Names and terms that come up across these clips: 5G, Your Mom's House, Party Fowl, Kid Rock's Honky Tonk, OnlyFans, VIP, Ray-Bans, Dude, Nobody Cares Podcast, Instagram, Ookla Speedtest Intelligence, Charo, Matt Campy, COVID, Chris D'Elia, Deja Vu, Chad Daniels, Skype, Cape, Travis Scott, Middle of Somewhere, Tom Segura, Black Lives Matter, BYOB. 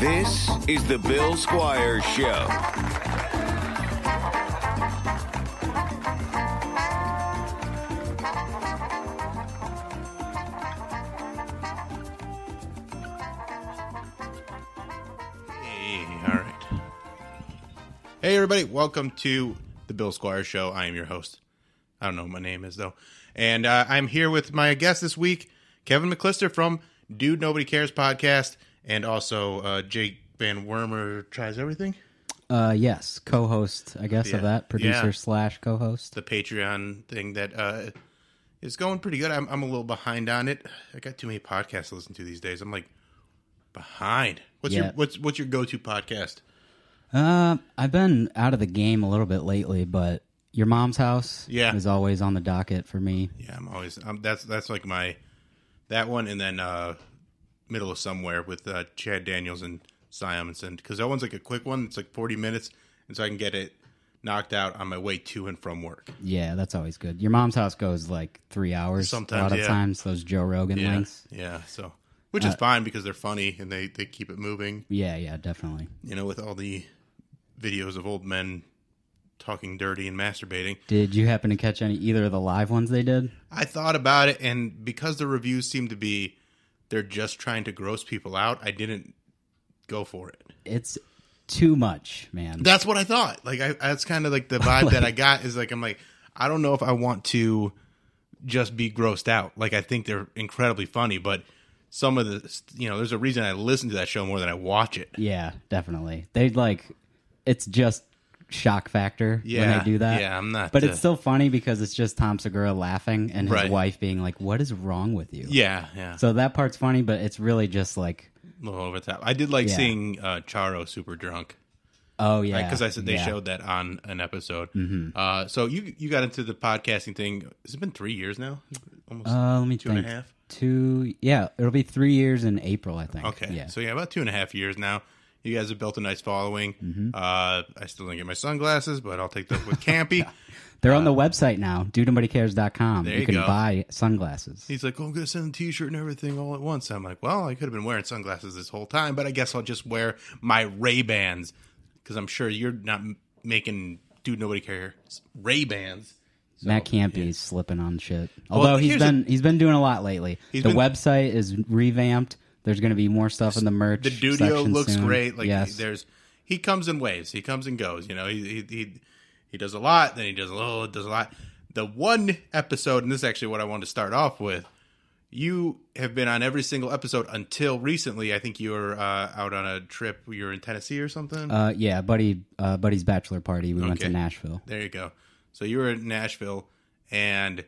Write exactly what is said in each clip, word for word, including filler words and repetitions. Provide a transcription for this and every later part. This is the Bill Squire Show. Hey, everybody. Welcome to the Bill Squire Show. I am your host. I don't know what my name is, though. And uh, I'm here with my guest this week, Kevin McClister from Dude Nobody Cares Podcast, and also uh, Jake Van Wormer Tries Everything. Uh, yes, co-host, I guess, yeah. of that. Producer yeah. slash co-host. The Patreon thing that uh, is going pretty good. I'm, I'm a little behind on it. I got too many podcasts to listen to these days. I'm like, behind. What's yeah. your what's What's your go-to podcast? Uh, I've been out of the game a little bit lately, but Your Mom's House yeah. is always on the docket for me. Yeah, I'm always I'm, that's that's like my that one, and then uh, Middle of Somewhere with uh, Chad Daniels and Simonson, because that one's like a quick one. It's like forty minutes, and so I can get it knocked out on my way to and from work. Yeah, that's always good. Your Mom's House goes like three hours sometimes. A lot of yeah. times those Joe Rogan yeah. links. Yeah, so which uh, is fine because they're funny and they they keep it moving. Yeah, yeah, definitely. You know, with all the videos of old men talking dirty and masturbating. Did you happen to catch any either of the live ones they did? I thought about it, and because the reviews seem to be they're just trying to gross people out, I didn't go for it. It's too much, man. That's what I thought. Like, I, that's kind of like the vibe like, that I got is like, I'm like, I don't know if I want to just be grossed out. Like, I think they're incredibly funny, but some of the, you know, there's a reason I listen to that show more than I watch it. Yeah, definitely. They'd like... It's just shock factor yeah, when they do that. Yeah, I'm not. But the... it's still funny because it's just Tom Segura laughing and his right. wife being like, "What is wrong with you?" Yeah, yeah. So that part's funny, but it's really just like a little over the top. I did like yeah. seeing uh, Charo super drunk. Oh yeah, because right? I said they yeah. showed that on an episode. Mm-hmm. Uh, so you you got into the podcasting thing. Has it been three years now? Almost. Uh, let me two think. and a half. Two. Yeah, it'll be three years in April, I think. Okay. Yeah. So yeah, about two and a half years now. You guys have built a nice following. Mm-hmm. Uh, I still didn't get my sunglasses, but I'll take them with Campy. yeah. They're uh, on the website now, dude nobody cares dot com. There you, you can go. buy sunglasses. He's like, oh, I'm going to send a t-shirt and everything all at once. I'm like, well, I could have been wearing sunglasses this whole time, but I guess I'll just wear my Ray-Bans because I'm sure you're not making Dude Nobody Cares Ray-Bans. So, Matt Campy is slipping on shit. Although well, he's been a, he's been doing a lot lately. The been, website is revamped. There's going to be more stuff in the merch. The Dudio looks soon. great. Like yes. there's, he comes in waves. He comes and goes. You know, he he he, he does a lot. Then he does a little. Does a lot. The one episode, and this is actually what I wanted to start off with. You have been on every single episode until recently. I think you were uh, out on a trip. You were in Tennessee or something. Uh, yeah, buddy, uh, buddy's bachelor party. We okay. went to Nashville. There you go. So you were in Nashville, and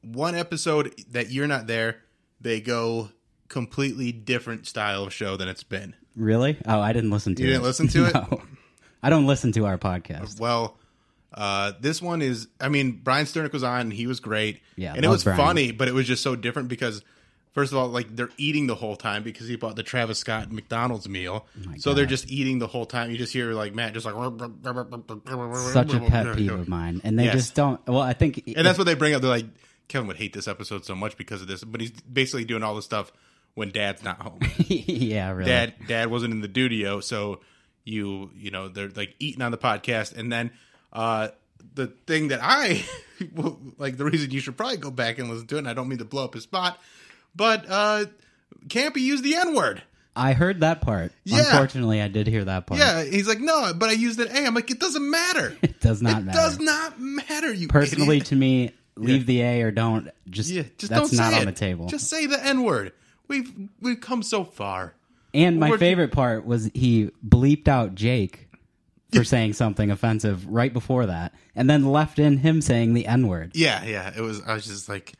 one episode that you're not there, they go. Completely different style of show than it's been. Really? Oh, I didn't listen to it. You didn't listen to it? No. I don't listen to our podcast. Well, uh, this one is, I mean, Brian Sternick was on. He was great. Yeah. And it was Brian. funny, but it was just so different because, first of all, like they're eating the whole time because he bought the Travis Scott McDonald's meal. Oh so God. They're just eating the whole time. You just hear like Matt just like. Such a pet peeve of mine. And they yes. just don't. Well, I think. And that's what they bring up. They're like, Kevin would hate this episode so much because of this, but he's basically doing all this stuff. When dad's not home. yeah, really. Dad dad wasn't in the studio, so you you know, they're like eating on the podcast. And then uh, the thing that I, like the reason you should probably go back and listen to it, and I don't mean to blow up his spot, but uh, Campy used the N-word. I heard that part. Yeah. Unfortunately, I did hear that part. Yeah, he's like, no, but I used an A. I'm like, it doesn't matter. It does not it matter. It does not matter, you Personally, idiot. to me, leave yeah. the A or don't. Just, yeah, just That's don't not on it. the table. Just say the N-word. We've we've come so far. And my We're, favorite part was he bleeped out Jake for saying something offensive right before that, and then left in him saying the N-word. Yeah, yeah. It was. I was just like,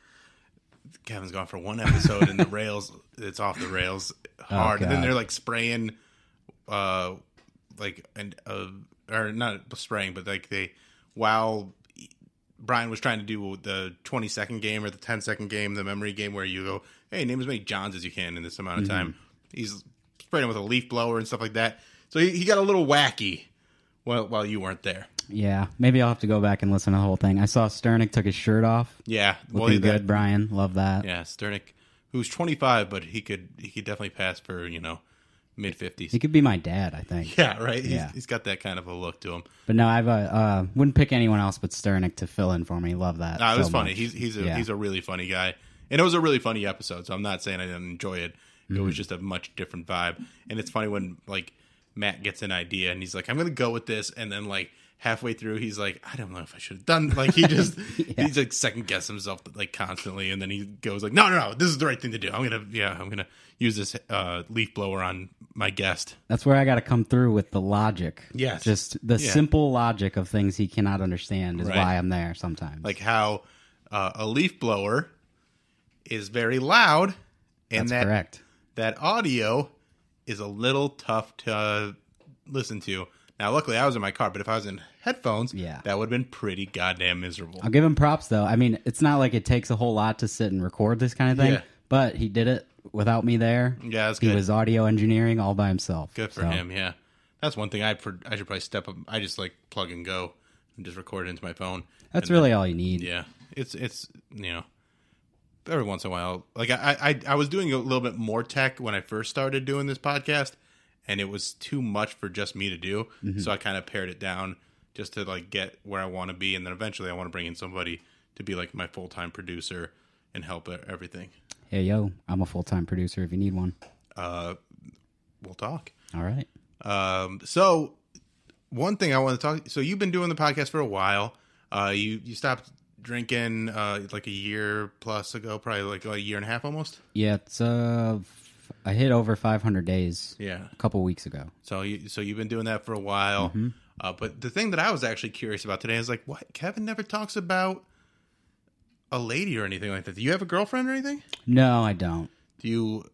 Kevin's gone for one episode, and the rails, it's off the rails hard. Oh, and then they're like spraying, uh, like, and uh, or not spraying, but like they, while Brian was trying to do the twenty-second game or the ten-second game, the memory game where you go, hey, name as many Johns as you can in this amount of mm-hmm. time. He's spraying with a leaf blower and stuff like that. So he, he got a little wacky while while you weren't there. Yeah, maybe I'll have to go back and listen to the whole thing. I saw Sternick took his shirt off. Yeah, well, looking good, that, Brian. Love that. Yeah, Sternick, who's twenty-five, but he could he could definitely pass for, you know, mid fifties. He could be my dad, I think. Yeah, right. Yeah. He's, he's got that kind of a look to him. But no, I uh, uh, wouldn't pick anyone else but Sternick to fill in for me. Love that. No, it was so funny. Much. He's he's a, yeah. he's a really funny guy, and it was a really funny episode. So I'm not saying I didn't enjoy it. It mm-hmm. was just a much different vibe, and it's funny when like Matt gets an idea and he's like, "I'm going to go with this," and then like halfway through, he's like, I don't know if I should have done. Like, he just, yeah. he's like second guess himself like constantly. And then he goes like, no, no, no, this is the right thing to do. I'm going to, yeah, I'm going to use this uh, leaf blower on my guest. That's where I got to come through with the logic. Yes. Just the yeah. simple logic of things he cannot understand is right. why I'm there sometimes. Like how uh, a leaf blower is very loud. And That's that, correct. That audio is a little tough to uh, listen to. Now, luckily, I was in my car, but if I was in headphones, yeah. that would have been pretty goddamn miserable. I'll give him props, though. I mean, it's not like it takes a whole lot to sit and record this kind of thing, yeah. but he did it without me there. Yeah, that's good. He was audio engineering all by himself. Good for so. him, yeah. That's one thing I I should probably step up. I just, like, plug and go and just record it into my phone. That's really then, all you need. Yeah. It's, it's you know, every once in a while. Like, I, I, I was doing a little bit more tech when I first started doing this podcast, and it was too much for just me to do, mm-hmm. so I kind of pared it down just to like get where I want to be, and then eventually I want to bring in somebody to be like my full-time producer and help everything. Hey, yo, I'm a full-time producer if you need one. Uh, we'll talk. All right. Um, so one thing I want to talk, so you've been doing the podcast for a while. Uh, you, you stopped drinking uh, like a year plus ago, probably like a year and a half almost? Yeah, it's... Uh... I hit over five hundred days yeah. a couple weeks ago. So, you, so you've been doing that for a while. Mm-hmm. Uh, but the thing that I was actually curious about today is like, what? Kevin never talks about a lady or anything like that. Do you have a girlfriend or anything? No, I don't. Do you?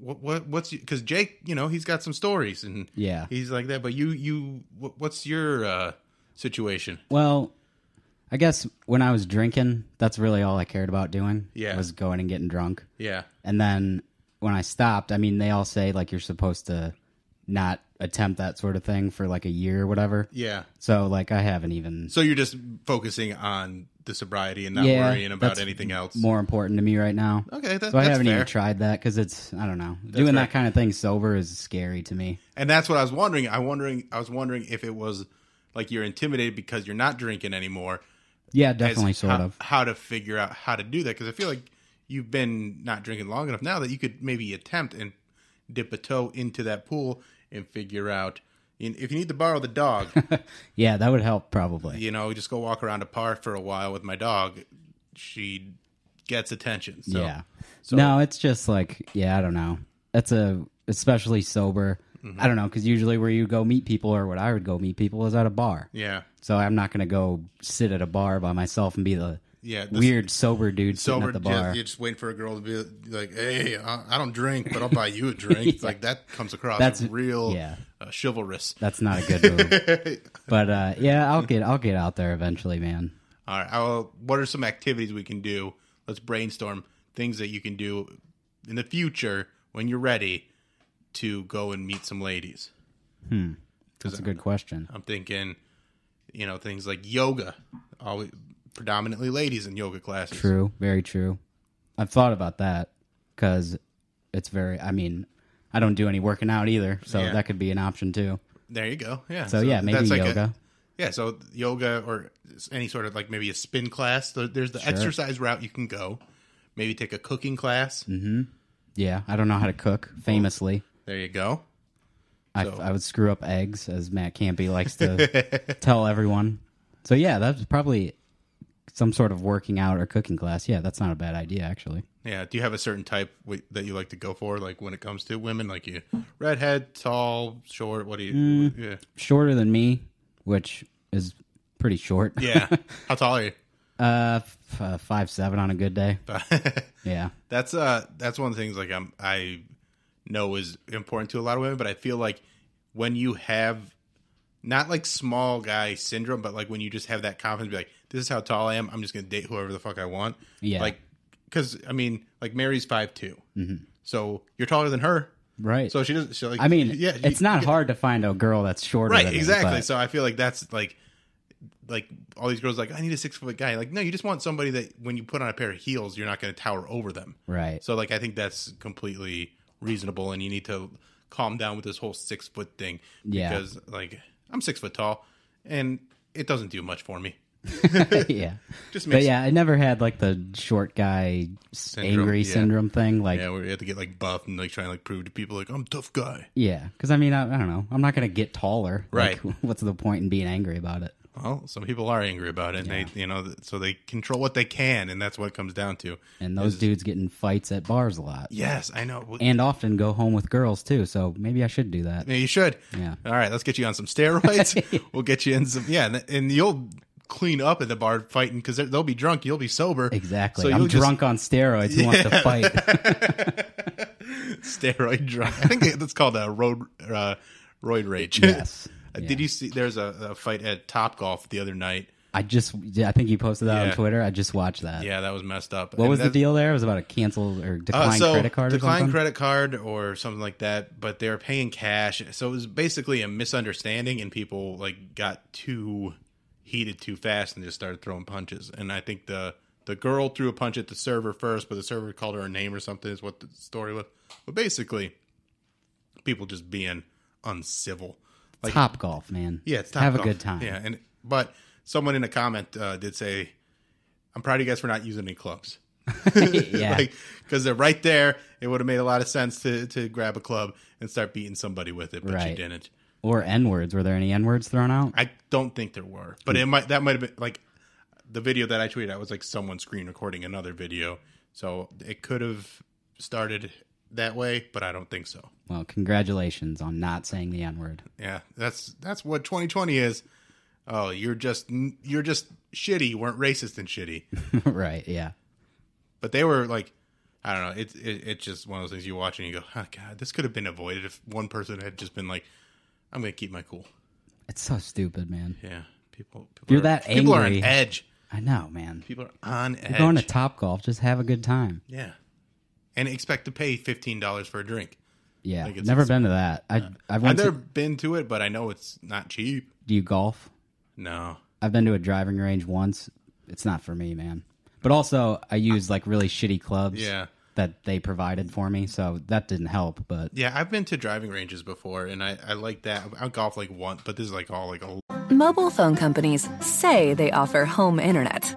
What? what what's because Jake? You know, he's got some stories and yeah, he's like that. But you, you, what, what's your uh, situation? Well, I guess when I was drinking, that's really all I cared about doing. Yeah, was going and getting drunk. Yeah, and then. When I stopped, I mean, they all say, like, you're supposed to not attempt that sort of thing for, like, a year or whatever. Yeah. So, like, I haven't even... So you're just focusing on the sobriety and not yeah, worrying about anything else? More important to me right now. Okay, that, so I that's I haven't fair. even tried that because it's, I don't know. That's Doing fair. that kind of thing sober is scary to me. And that's what I was wondering. I wondering. I was wondering if it was, like, you're intimidated because you're not drinking anymore. Yeah, definitely, sort how, of. How to figure out how to do that, because I feel like... You've been not drinking long enough now that you could maybe attempt and dip a toe into that pool and figure out if you need to borrow the dog. Yeah, that would help probably. You know, just go walk around a park for a while with my dog. She gets attention. So. Yeah. So, no, it's just like, yeah, I don't know. That's a, especially sober. Mm-hmm. I don't know, because usually where you go meet people or what I would go meet people is at a bar. Yeah. So I'm not going to go sit at a bar by myself and be the... Yeah, this, weird sober dude sober, sitting at the bar. Yeah, you're just waiting for a girl to be like, "Hey, I don't drink, but I'll buy you a drink." yeah. It's like that comes across that's as real yeah. uh, chivalrous. That's not a good move. But uh, yeah, I'll get I'll get out there eventually, man. All right. I'll, what are some activities we can do? Let's brainstorm things that you can do in the future when you're ready to go and meet some ladies. Hmm. That's a good I'm, question. I'm thinking, you know, things like yoga. Always. Predominantly ladies in yoga classes. True, very true. I've thought about that because it's very, I mean, I don't do any working out either, so yeah. that could be an option too. There you go, yeah. So, so yeah, maybe that's like yoga. A, yeah, so yoga or any sort of like maybe a spin class. There's the sure. exercise route you can go. Maybe take a cooking class. Mm-hmm. Yeah, I don't know how to cook, famously. Well, there you go. I, so. I would screw up eggs, as Matt Campy likes to tell everyone. So yeah, that's probably... some sort of working out or cooking class. Yeah, that's not a bad idea, actually. Yeah. Do you have a certain type that you like to go for, like when it comes to women? Like you, redhead, tall, short? What do you? Mm, yeah. Shorter than me, which is pretty short. Yeah. How tall are you? Uh, f- uh five seven on a good day. Yeah. That's uh, that's one of the things like I'm I know is important to a lot of women, but I feel like when you have not like small guy syndrome, but like when you just have that confidence, be like, this is how tall I am. I'm just going to date whoever the fuck I want. Yeah. Like, because, I mean, like Mary's five two. Mm-hmm. So you're taller than her. Right. So she doesn't, she like, I mean, yeah, it's you, not you, hard to find a girl that's shorter right, than exactly. Him, but... So I feel like that's like, like all these girls like, I need a six foot guy. Like, no, you just want somebody that when you put on a pair of heels, you're not going to tower over them. Right. So like, I think that's completely reasonable and you need to calm down with this whole six foot thing. Because yeah. like... I'm six foot tall, and it doesn't do much for me. Yeah. Just makes but yeah, I never had, like, the short guy syndrome, angry yeah. syndrome thing. Like, yeah, we had to get, like, buffed and, like, trying to, like, prove to people, like, I'm a tough guy. Yeah, because, I mean, I, I don't know. I'm not going to get taller. Right. Like, what's the point in being angry about it? Well, some people are angry about it, and yeah. they, you know, so they control what they can, and that's what it comes down to. And those is, dudes get in fights at bars a lot. Yes, I know. And often go home with girls, too, so maybe I should do that. Yeah, you should. Yeah. All right, let's get you on some steroids. We'll get you in some, yeah, and, and you'll clean up at the bar fighting, because they'll be drunk, you'll be sober. Exactly. So I'm drunk just, on steroids who yeah. wants to fight. Steroid drunk. I think that's called a road, uh, roid rage. Yes. Yeah. Did you see there's a, a fight at Topgolf the other night? I just, I think you posted that yeah. on Twitter. I just watched that. Yeah, that was messed up. What and was the deal there? It was about a cancel or decline uh, so credit card or something? Decline credit card or something like that, but they were paying cash. So it was basically a misunderstanding, and people like got too heated too fast and just started throwing punches. And I think the, the girl threw a punch at the server first, but the server called her a name or something is what the story was. But basically, people just being uncivil. Like, Top Golf, man. Yeah, it's Top Have Golf. Have a good time. Yeah, and but someone in a comment uh, did say, I'm proud of you guys for not using any clubs. Yeah. Because like, they're right there. It would have made a lot of sense to, to grab a club and start beating somebody with it, but right. you didn't. Or N-words. Were there any N-words thrown out? I don't think there were. But it might that might have been, like, the video that I tweeted out was, like, someone screen recording another video. So it could have started that way, but I don't think so. Well, congratulations on not saying the N-word. Yeah, that's that's what twenty twenty is. Oh, you're just you're just shitty. You weren't racist and shitty. Right, yeah. But they were like, I don't know. It's it, it's just one of those things you watch and you go, oh, God, this could have been avoided if one person had just been like, I'm going to keep my cool. It's so stupid, man. Yeah. People, people you're are, that angry. People are on edge. I know, man. People are on edge. You're going to Topgolf. Just have a good time. Yeah. And expect to pay fifteen dollars for a drink. Yeah, like never been to that. I, yeah. I've I've never to, been to it, but I know it's not cheap. Do you golf? No. I've been to a driving range once. It's not for me, man. But also, I used like really shitty clubs yeah. that they provided for me, so that didn't help. But yeah, I've been to driving ranges before, and I, I like that. I golf like once, but this is like all like a... Mobile phone companies say they offer home internet.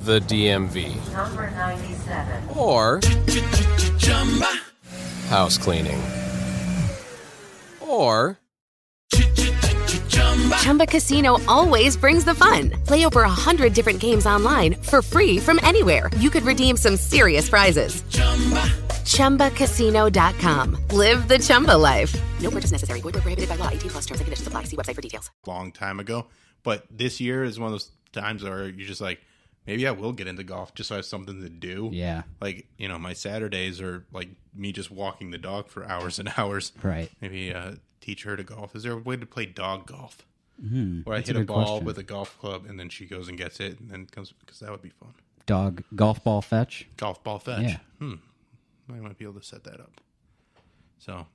the D M V. Number ninety-seven. Or house cleaning. Or Chumba Casino always brings the fun. Play over a hundred different games online for free from anywhere. You could redeem some serious prizes. Chumba Casino dot com. Live the Chumba life. No purchase necessary. Void where prohibited by law. eighteen plus terms and conditions apply. See website for details. Long time ago, but this year is one of those times where you're just like, maybe I will get into golf just so I have something to do. Yeah. Like, you know, my Saturdays are like me just walking the dog for hours and hours. Right. Maybe uh, teach her to golf. Is there a way to play dog golf? Mm-hmm. Where That's I hit a, a ball question. With a golf club and then she goes and gets it and then comes, because that would be fun. Dog golf ball fetch? Golf ball fetch. Yeah. Hmm. I might be able to set that up. So,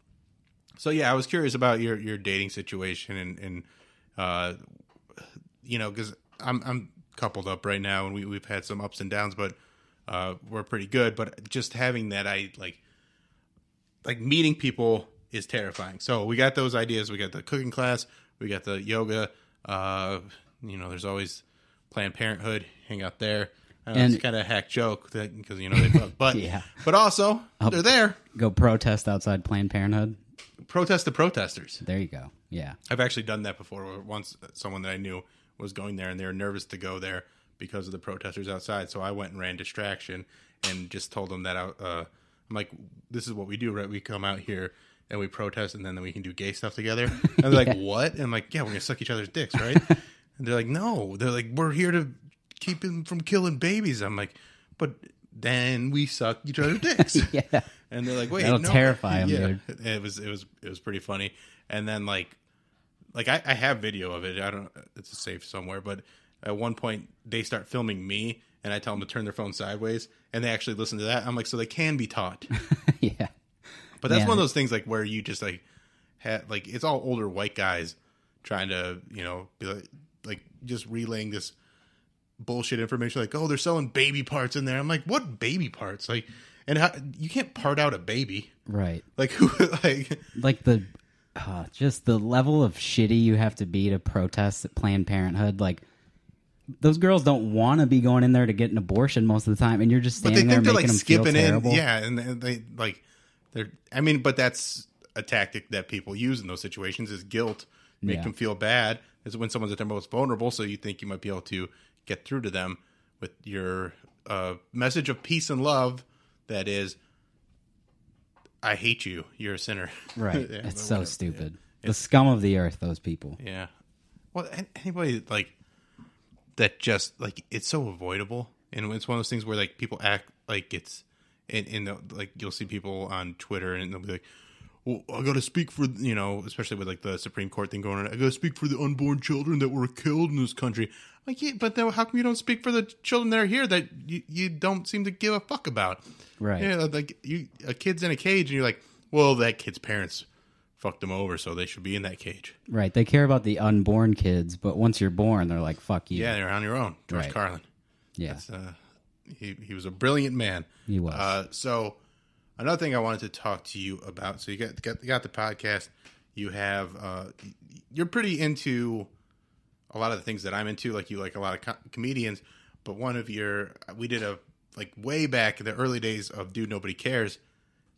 so yeah, I was curious about your, your dating situation and, and uh, you know, because I'm I'm coupled up right now, and we, we've had some ups and downs, but uh, we're pretty good. But just having that, I like, like meeting people is terrifying. So we got those ideas. We got the cooking class. We got the yoga. Uh, you know, there's always Planned Parenthood. Hang out there. I know, and it's kind of a hack joke because, you know, they fuck. But, yeah. but also, I'll they're there. Go protest outside Planned Parenthood. Protest the protesters. There you go. Yeah. I've actually done that before. Once someone that I knew was going there, and they were nervous to go there because of the protesters outside. So I went and ran distraction and just told them that I, uh, I'm like, this is what we do, right? We come out here and we protest, and then we can do gay stuff together. And they're yeah. like, what? And I'm like, yeah, we're going to suck each other's dicks, right? And they're like, no. They're like, we're here to keep them from killing babies. I'm like, but then we suck each other's dicks. yeah. And they're like, wait, that'll no. terrify them, yeah. dude. It was, it was, it was pretty funny. And then like, like I, I have video of it. I don't, it's safe somewhere, but at one point they start filming me and I tell them to turn their phone sideways and they actually listen to that. I'm like, so they can be taught. yeah. But that's yeah. one of those things like where you just like had, like, it's all older white guys trying to, you know, be like, like just relaying this bullshit information, like, oh, they're selling baby parts in there. I'm like, what baby parts? Like, and how, you can't part out a baby, right? Like, who? Like, like the uh, just the level of shitty you have to be to protest at Planned Parenthood. Like, those girls don't want to be going in there to get an abortion most of the time, and you're just standing but they think there they're making like them skipping feel terrible. In, yeah, and they like they're. I mean, but that's a tactic that people use in those situations is guilt, make yeah. them feel bad. Is when someone's at their most vulnerable, so you think you might be able to get through to them with your uh, message of peace and love that is, I hate you, you're a sinner. Right. yeah, it's so whatever. Stupid. Yeah. The it's, scum of the earth, those people. Yeah. Well, anybody like that just, like, it's so avoidable. And it's one of those things where, like, people act like it's, in, in the, like, you'll see people on Twitter and they'll be like, well, I got to speak for, you know, especially with like the Supreme Court thing going on. I got to speak for the unborn children that were killed in this country. Like, yeah, but then how come you don't speak for the children that are here that you, you don't seem to give a fuck about? Right. Yeah, like you, a kid's in a cage and you're like, well, that kid's parents fucked them over, so they should be in that cage. Right. They care about the unborn kids, but once you're born, they're like, fuck you. Yeah, you're on your own. George right. Carlin. Yeah. That's, uh, he, he was a brilliant man. He was. Uh, so... Another thing I wanted to talk to you about. So you got got, got the podcast. You have uh, you're pretty into a lot of the things that I'm into. Like you like a lot of co- comedians, but one of your we did a like way back in the early days of Dude Nobody Cares.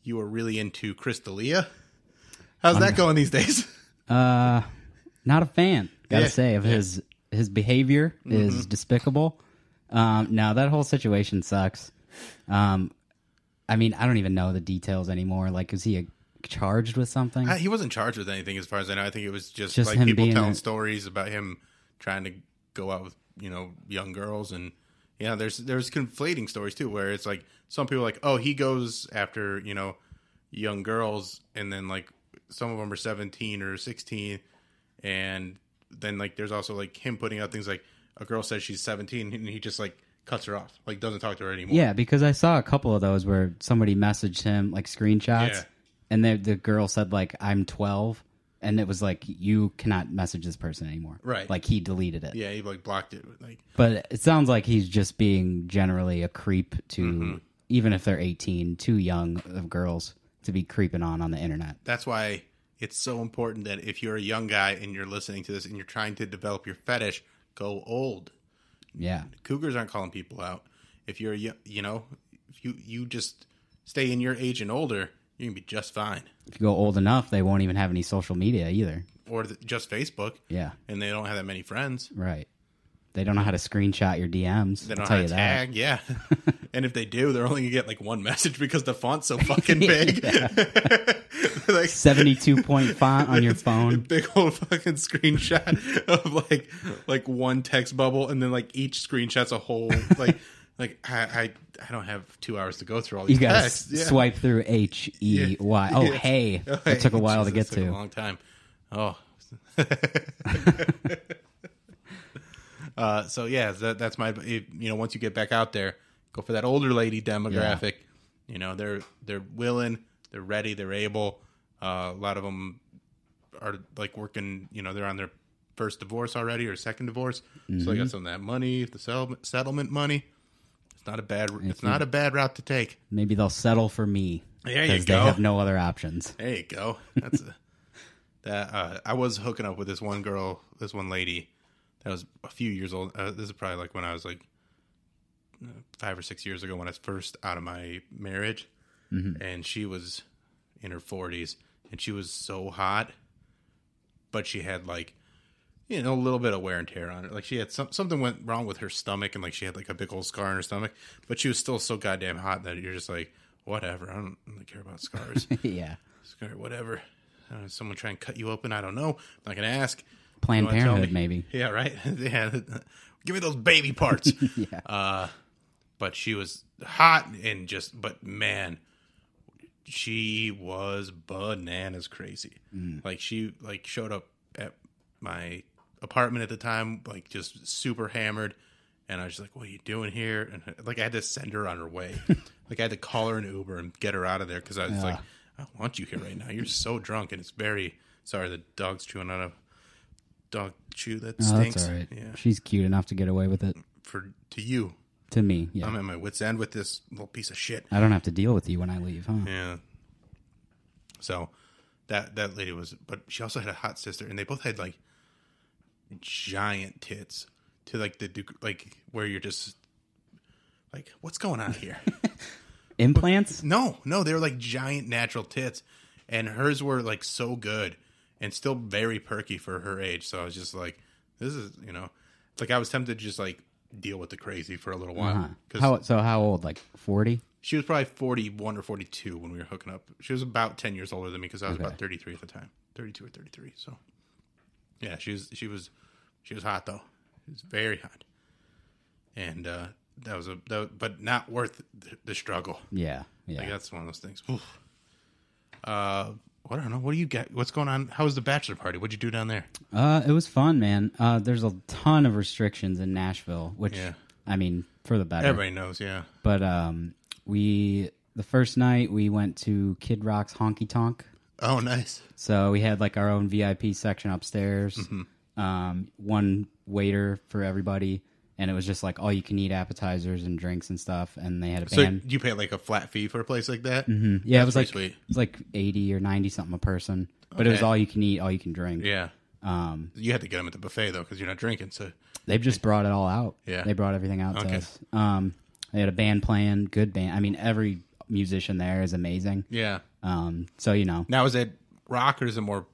You were really into Chris D'Elia. How's I'm, that going these days? uh, not a fan. Gotta yeah. say, of yeah. his his behavior mm-hmm. is despicable. Um, now that whole situation sucks. Um. I mean, I don't even know the details anymore. Like, is he a, charged with something? I, he wasn't charged with anything, as far as I know. I think it was just, just like people telling a... stories about him trying to go out with, you know, young girls, and you know, there's there's conflating stories too, where it's like some people are like, oh, he goes after, you know, young girls, and then like some of them are seventeen or sixteen, and then like there's also like him putting out things like a girl says she's seventeen, and he just like. Cuts her off, like doesn't talk to her anymore. Yeah, because I saw a couple of those where somebody messaged him like screenshots, yeah. and the the girl said like I'm twelve, and it was like you cannot message this person anymore. Right, like he deleted it. Yeah, he like blocked it. Like, but it sounds like he's just being generally a creep to mm-hmm. even if they're eighteen, too young of girls to be creeping on on the internet. That's why it's so important that if you're a young guy and you're listening to this and you're trying to develop your fetish, go old. Yeah, cougars aren't calling people out. If you're, you know, if you you just stay in your age and older, you can be just fine. If you go old enough, they won't even have any social media either, or the, just Facebook. Yeah, and they don't have that many friends. Right, they don't know how to screenshot your D Ms. They don't I'll know tell how to you tag. That. Yeah, and if they do, they're only gonna get like one message because the font's so fucking big. Like seventy-two point font on your phone, big old fucking screenshot of like like one text bubble, and then like each screenshot's a whole like like I I, I don't have two hours to go through all these. You texts. Gotta yeah. swipe through H E Y. Oh yeah. hey, oh, hey, it took a while Jesus, to get it took to. A long time. Oh, uh, so yeah, that, that's my. It, you know, once you get back out there, go for that older lady demographic. Yeah. You know, they're they're willing, they're ready, they're able. Uh, a lot of them are like working, you know, they're on their first divorce already or second divorce. Mm-hmm. So I got some of that money, the sell- settlement money. It's not a bad. I it's not a bad route to take. Maybe they'll settle for me. There you go. Because they have no other options. There you go. That's a, that. Uh, I was hooking up with this one girl, this one lady that was a few years old. Uh, this is probably like when I was like five or six years ago when I was first out of my marriage. Mm-hmm. And she was in her forties and she was so hot, but she had like, you know, a little bit of wear and tear on her. Like she had some, something went wrong with her stomach and like she had like a big old scar on her stomach, but she was still so goddamn hot that you're just like, whatever. I don't really care about scars. Yeah. Scar, whatever. Uh, someone try and cut you open. I don't know. I'm not going to ask. Planned Parenthood, maybe. Yeah, right? Yeah. Give me those baby parts. Yeah. Uh, but she was hot and just, but man, she was bananas crazy. Mm. Like she like showed up at my apartment at the time, like just super hammered. And I was just like, what are you doing here? And like I had to send her on her way. Like I had to call her an Uber and get her out of there because I was yeah. like, I don't want you here right now. You're so drunk and it's very sorry the dog's chewing on a dog chew that stinks. Oh, that's all right. Yeah. She's cute enough to get away with it. For to you. To me. Yeah. I'm at my wit's end with this little piece of shit. I don't have to deal with you when I leave, huh? Yeah. So that that lady was but she also had a hot sister and they both had like giant tits. To like the like where you're just like, what's going on here? Implants? But, no, no, they were like giant natural tits, and hers were like so good and still very perky for her age. So I was just like, this is you know, like I was tempted to just like deal with the crazy for a little while. Uh-huh. 'Cause how, so how old? Like forty? She was probably forty-one or forty-two when we were hooking up. She was about ten years older than me because I was okay. about thirty-three at the time, thirty-two or thirty-three. So yeah, she was she was she was hot though. It was very hot, and uh, that was a that, but not worth the, the struggle. Yeah, yeah, like that's one of those things. Oof. Uh, well, I don't know. What do you get? What's going on? How was the bachelor party? What'd you do down there? Uh, it was fun, man. Uh, there's a ton of restrictions in Nashville, which yeah. I mean, for the better. Everybody knows, yeah. But um, we the first night we went to Kid Rock's Honky Tonk. Oh, nice. So we had like our own V I P section upstairs. Mm-hmm. Um, one waiter for everybody, and it was just like all you can eat appetizers and drinks and stuff. And they had a band. So you pay like a flat fee for a place like that? Mm-hmm. Yeah, that's it was like sweet. It was like eighty or ninety something a person, but okay. It was all you can eat, all you can drink. Yeah. Um, you had to get them at the buffet though, because you're not drinking. So they've just brought it all out. Yeah, they brought everything out okay. to us. Um, they had a band playing, good band. I mean, every musician there is amazing. Yeah. Um, so you know, now is it rock or is it more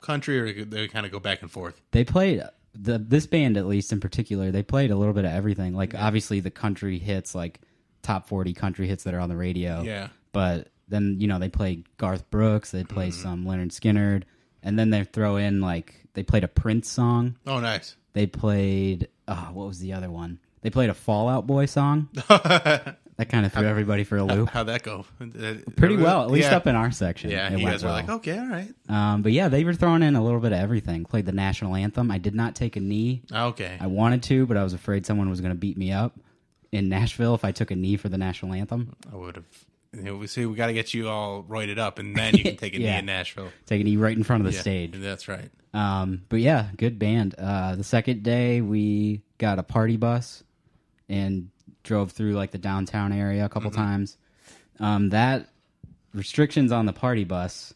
country, or they kind of go back and forth? They played the this band, at least in particular, they played a little bit of everything. Like yeah. obviously the country hits, like top forty country hits that are on the radio. Yeah. But then, you know, they played Garth Brooks, they played mm-hmm. some Leonard Skinner, and then they throw in like they played a Prince song. Oh, nice. They played oh, what was the other one? They played a Fall Out Boy song. That kind of threw how, everybody for a loop. How'd that go? Pretty well, at least yeah. up in our section. Yeah, you guys were well. Like, okay, all right. Um, but yeah, they were throwing in a little bit of everything. Played the national anthem. I did not take a knee. Okay. I wanted to, but I was afraid someone was going to beat me up in Nashville if I took a knee for the national anthem. I would have. You know, we see, we got to get you all roided up, and then you can take a yeah. knee in Nashville. Take a knee right in front of the yeah, stage. That's right. Um, but yeah, good band. Uh, the second day, we got a party bus, and drove through like the downtown area a couple mm-hmm. times. Um, that restrictions on the party bus,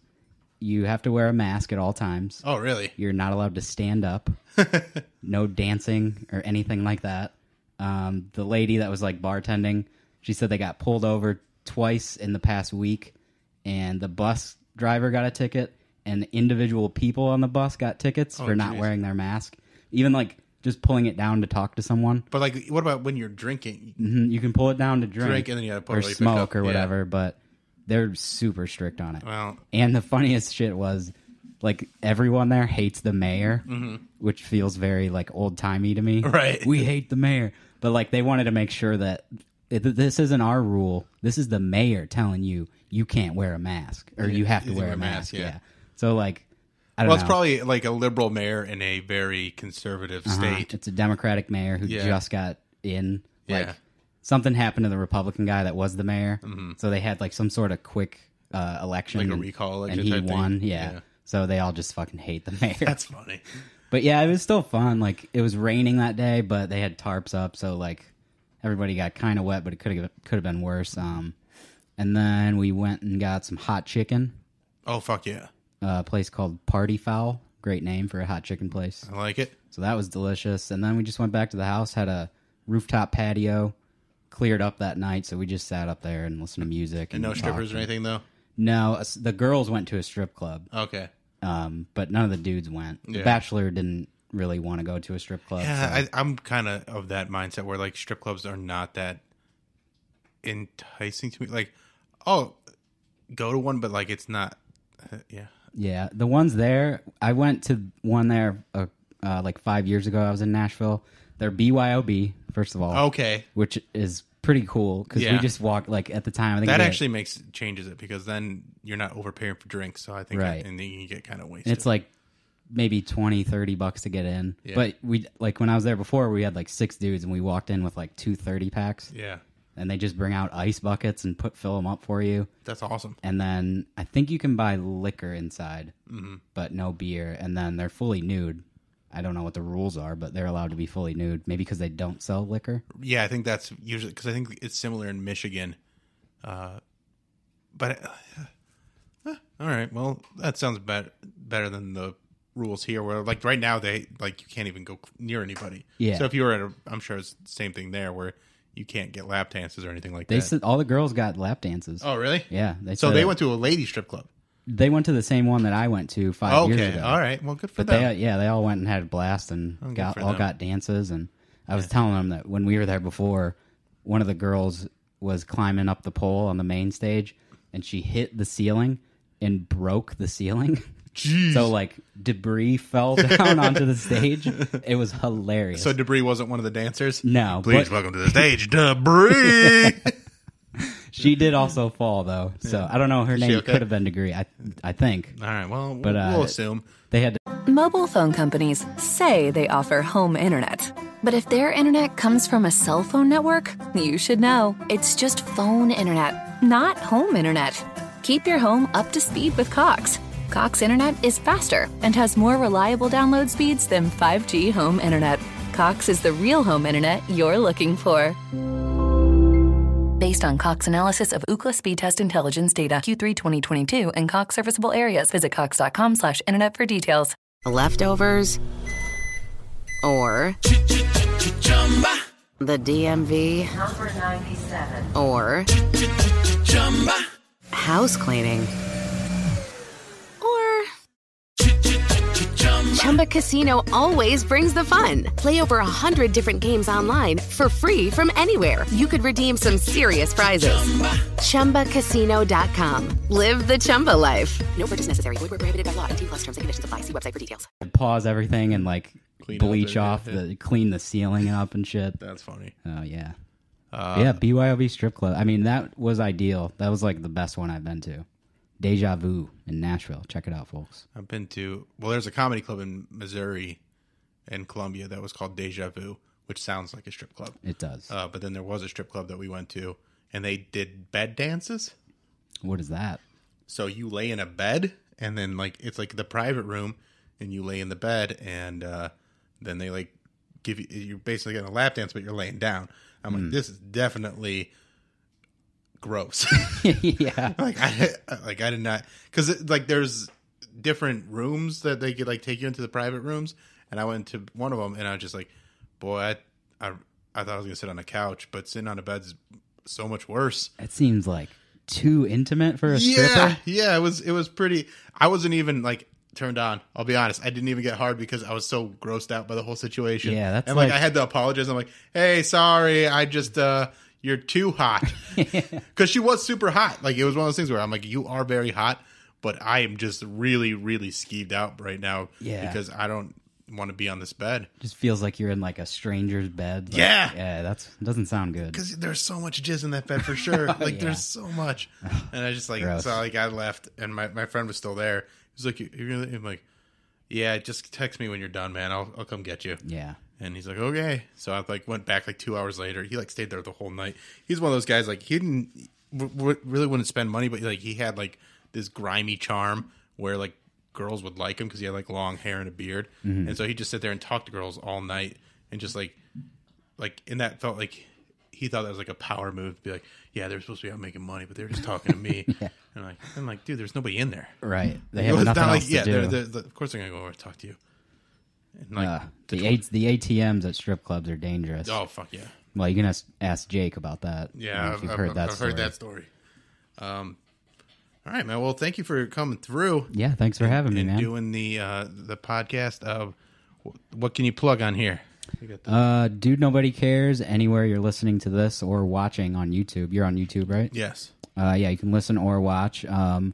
you have to wear a mask at all times. Oh, really? You're not allowed to stand up. No dancing or anything like that. Um, the lady that was like bartending, she said they got pulled over twice in the past week, and the bus driver got a ticket, and individual people on the bus got tickets oh, for geez. Not wearing their mask. Even like just pulling it down to talk to someone. But, like, what about when you're drinking? Mm-hmm. You can pull it down to drink, drink and then you gotta put or really smoke or whatever, yeah. but they're super strict on it. Well, and the funniest shit was, like, everyone there hates the mayor, mm-hmm. which feels very, like, old-timey to me. Right. We hate the mayor. But, like, they wanted to make sure that this isn't our rule. This is the mayor telling you you can't wear a mask or you have to wear, wear a mask. mask yeah. yeah. So, like, I don't well, know. It's probably like a liberal mayor in a very conservative uh-huh. state. It's a Democratic mayor who yeah. just got in. Like, yeah. something happened to the Republican guy that was the mayor. Mm-hmm. So they had like some sort of quick uh, election. Like a recall election. And he won. Yeah. yeah. So they all just fucking hate the mayor. That's funny. But yeah, it was still fun. Like, it was raining that day, but they had tarps up, so like everybody got kind of wet, but it could have could have been worse. Um, and then we went and got some hot chicken. Oh fuck yeah! A place called Party Fowl. Great name for a hot chicken place. I like it. So that was delicious. And then we just went back to the house. Had a rooftop patio cleared up that night, so we just sat up there and listened to music. And, and no strippers or anything though. No, the girls went to a strip club. Okay. Um, but none of the dudes went. Yeah. The Bachelor didn't really want to go to a strip club. Yeah, so. I, I'm kind of of that mindset where, like, strip clubs are not that enticing to me. Like, oh, go to one, but, like, it's not, uh, yeah. Yeah, the ones there, I went to one there, uh, uh, like, five years ago. I was in Nashville. They're B Y O B, first of all. Okay. Which is pretty cool, because yeah. we just walked, like, at the time. I think that actually had, makes changes it, because then you're not overpaying for drinks, so I think, right. and then you get kind of wasted. It's like maybe twenty, thirty bucks to get in. Yeah. But we, like, when I was there before, we had like six dudes, and we walked in with like two thirty packs. Yeah. And they just bring out ice buckets and put fill them up for you. That's awesome. And then I think you can buy liquor inside, mm-hmm. but no beer. And then they're fully nude. I don't know what the rules are, but they're allowed to be fully nude. Maybe because they don't sell liquor. Yeah, I think that's usually because I think it's similar in Michigan. Uh, but uh, uh, all right, well, that sounds better better than the rules here, where like right now they like you can't even go near anybody. Yeah. So if you were at, a, I'm sure it's the same thing there, where you can't get lap dances or anything like they that. They said all the girls got lap dances. Oh, really? Yeah. They so they went to a lady strip club. They went to the same one that I went to five okay, years ago. All right. Well, good for but them. They, yeah, they all went and had a blast and oh, got all them. got dances. And I was yeah. telling them that when we were there before, one of the girls was climbing up the pole on the main stage, and she hit the ceiling and broke the ceiling. Jeez. So, like, debris fell down onto the stage. It was hilarious. So debris wasn't one of the dancers? No. Please but... welcome to the stage, debris. She did also fall, though, so yeah. I don't know. Her name okay? could have been Degree, I I think. All right, well, but, uh, we'll assume. They had to- Mobile phone companies say they offer home internet, but if their internet comes from a cell phone network, you should know. It's just phone internet, not home internet. Keep your home up to speed with Cox. Cox internet is faster and has more reliable download speeds than five G home internet. Cox is the real home internet you're looking for. Based on Cox analysis of Ookla Speedtest Intelligence data, Q three twenty twenty-two, and Cox serviceable areas. Visit cox.com slash internet for details. Leftovers or the D M V number ninety-seven or house cleaning or Chumba Casino always brings the fun. Play over a hundred different games online for free from anywhere. You could redeem some serious prizes. Chumba Casino dot com. Live the Chumba life. No purchase necessary. Void where prohibited by law. eighteen plus terms and conditions apply. See website for details. Pause everything and like clean bleach off, the, the clean the ceiling up and shit. That's funny. Oh yeah. Uh, yeah, B Y O B strip club. I mean, that was ideal. That was like the best one I've been to. Deja Vu in Nashville. Check it out, folks. I've been to... Well, there's a comedy club in Missouri and Columbia that was called Deja Vu, which sounds like a strip club. It does. Uh, but then there was a strip club that we went to, and they did bed dances. What is that? So you lay in a bed, and then like it's like the private room, and you lay in the bed, and uh, then they like give you... You're basically getting a lap dance, but you're laying down. I'm mm. like, this is definitely... gross. Yeah. Like I like I did not, because like there's different rooms that they could like take you into, the private rooms, and I went to one of them and I was just like, boy, I I, I thought I was gonna sit on a couch, but sitting on a bed's so much worse. It seems like too intimate for a yeah, stripper. Yeah, it was it was pretty. I wasn't even like turned on. I'll be honest. I didn't even get hard because I was so grossed out by the whole situation. Yeah, that's and like, like I had to apologize. I'm like, hey, sorry, I just uh you're too hot. Because she was super hot. Like, it was one of those things where I'm like, you are very hot, but I am just really, really skeeved out right now. Yeah. Because I don't want to be on this bed. Just feels like you're in, like, a stranger's bed. Like, yeah. Yeah, that doesn't sound good. Because there's so much jizz in that bed for sure. oh, like, yeah. There's so much. And I just, like, gross. So, like, I left, and my, my friend was still there. He's like, you're really? I'm like, yeah, just text me when you're done, man. I'll I'll come get you. Yeah. And he's like, okay. So I like went back like two hours later. He like stayed there the whole night. He's one of those guys like he didn't w- w- really wouldn't spend money, but like he had like this grimy charm where like girls would like him because he had like long hair and a beard. Mm-hmm. And so he'd just sit there and talk to girls all night and just like, like, and that felt like he thought that was like a power move to be like, yeah, they're supposed to be out making money, but they're just talking to me. Yeah. And like, I'm like, dude, there's nobody in there. Right. They have nothing else like, to yeah, do. They're, they're, they're, of course they're going to go over and talk to you. And like, uh, the, the, A- the A T Ms at strip clubs are dangerous. Oh, fuck yeah. Well, you can ask, ask Jake about that. Yeah, I've, you've heard, I've, that I've heard that story. Um, all right, man. Well, thank you for coming through. Yeah, thanks for and, having me, and man. Doing the uh, the podcast of what can you plug on here? Uh, Dude Nobody Cares. Anywhere you're listening to this or watching on YouTube, you're on YouTube, right? Yes. Uh, yeah, you can listen or watch. Um,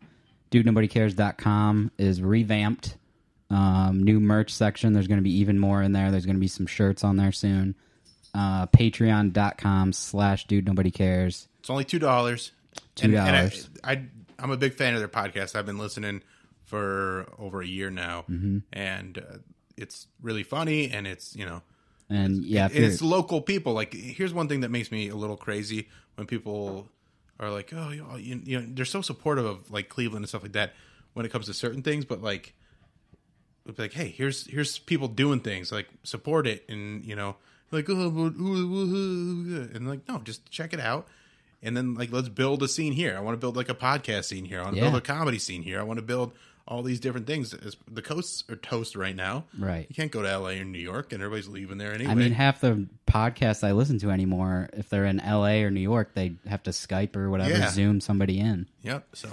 dude nobody cares dot com is revamped. Um, new merch section. There's going to be even more in there. There's going to be some shirts on there soon. Uh, patreon dot com slash dude nobody cares. It's only two dollars. Two dollars. I, I I'm a big fan of their podcast. I've been listening for over a year now, mm-hmm. and uh, it's really funny. And it's you know, and it's, yeah, and it's local people. Like here's one thing that makes me a little crazy when people are like, oh, you know, you, you know, they're so supportive of like Cleveland and stuff like that when it comes to certain things, but like, like hey, here's here's people doing things like support it and you know. Like, oh, and like, no, just check it out. And then, like, let's build a scene here. I want to build, like, a podcast scene here. I want to yeah. build a comedy scene here. I want to build all these different things. The coasts are toast right now. Right. You can't go to L A or New York, and everybody's leaving there anyway. I mean, half the podcasts I listen to anymore, if they're in L A or New York, they have to Skype or whatever, yeah. Zoom somebody in. Yep, so...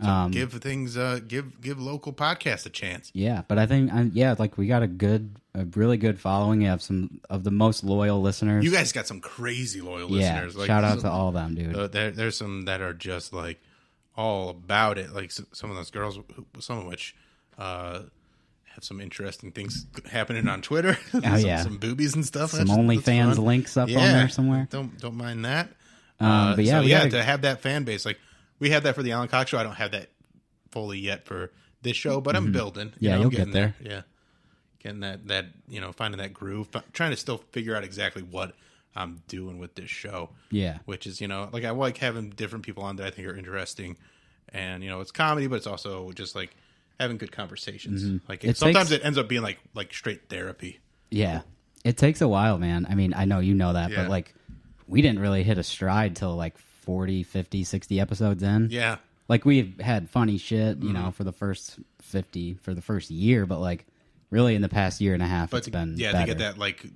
So um, give things, uh, give give local podcasts a chance. Yeah, but I think, um, yeah, like we got a good, a really good following. You have some of the most loyal listeners. You guys got some crazy loyal yeah, listeners. Like, shout out to all of them, dude. Uh, there, there's some that are just like all about it. Like some of those girls, some of which uh, have some interesting things happening on Twitter. Oh some, yeah, some boobies and stuff. Some OnlyFans links up yeah, on there somewhere. Don't don't mind that. Um, uh, but yeah, so, yeah, gotta... to have that fan base, like. We have that for the Alan Cox show. I don't have that fully yet for this show, but I'm mm-hmm. building. You yeah, know, you'll get there. That, yeah, getting that that you know, finding that groove, f- trying to still figure out exactly what I'm doing with this show. Yeah, which is you know, like I like having different people on that I think are interesting, and you know, it's comedy, but it's also just like having good conversations. Mm-hmm. Like it, it sometimes takes... it ends up being like like straight therapy. Yeah, it takes a while, man. I mean, I know you know that, yeah. but like we didn't really hit a stride till like. forty, fifty, sixty episodes in. Yeah. Like, we had funny shit, you mm-hmm. know, for the first fifty, for the first year, but, like, really in the past year and a half, but it's to, been Yeah, better. to get that, like,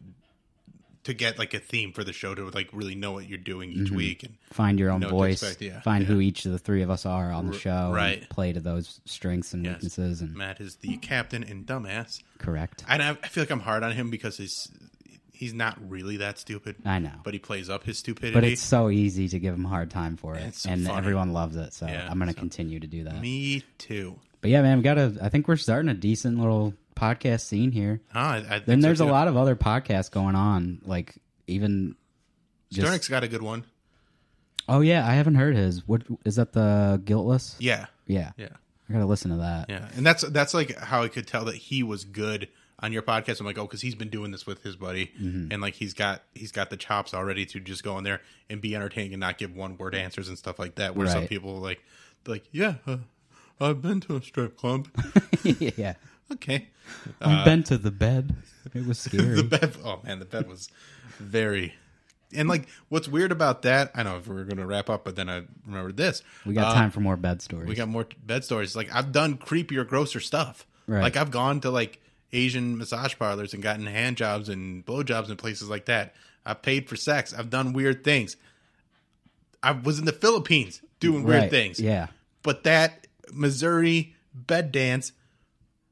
to get, like, a theme for the show, to, like, really know what you're doing each mm-hmm. week. And find your own voice. Expect, yeah, find yeah. who each of the three of us are on the show. Right. And play to those strengths and yes. weaknesses. And Matt is the captain and dumbass. Correct. And I, I feel like I'm hard on him because he's... He's not really that stupid. I know. But he plays up his stupidity. But it's so easy to give him a hard time for it. So and funny. Everyone loves it. So yeah, I'm going to so continue to do that. Me too. But yeah, man, we got a, I think we're starting a decent little podcast scene here. Oh, I, I think then there's so a lot of other podcasts going on. Like even. Just... Sternick's got a good one. Oh, yeah. I haven't heard his. What is that? The Guiltless? Yeah. Yeah. Yeah. I got to listen to that. Yeah. And that's, that's like how I could tell that he was good. On your podcast, I'm like, oh, because he's been doing this with his buddy, mm-hmm. and like he's got he's got the chops already to just go in there and be entertaining and not give one word answers and stuff like that. Where right. some people like, like, yeah, uh, I've been to a strip club. yeah, okay, I've uh, been to the bed. It was scary. the bed. Oh man, the bed was very. And like, what's weird about that? I know if we're gonna wrap up, but then I remembered this. We got uh, time for more bed stories. We got more bed stories. Like I've done creepier, grosser stuff. Right. Like I've gone to like. Asian massage parlors and gotten hand jobs and blowjobs and places like that. I've paid for sex. I've done weird things. I was in the Philippines doing right. weird things. Yeah. But that Missouri bed dance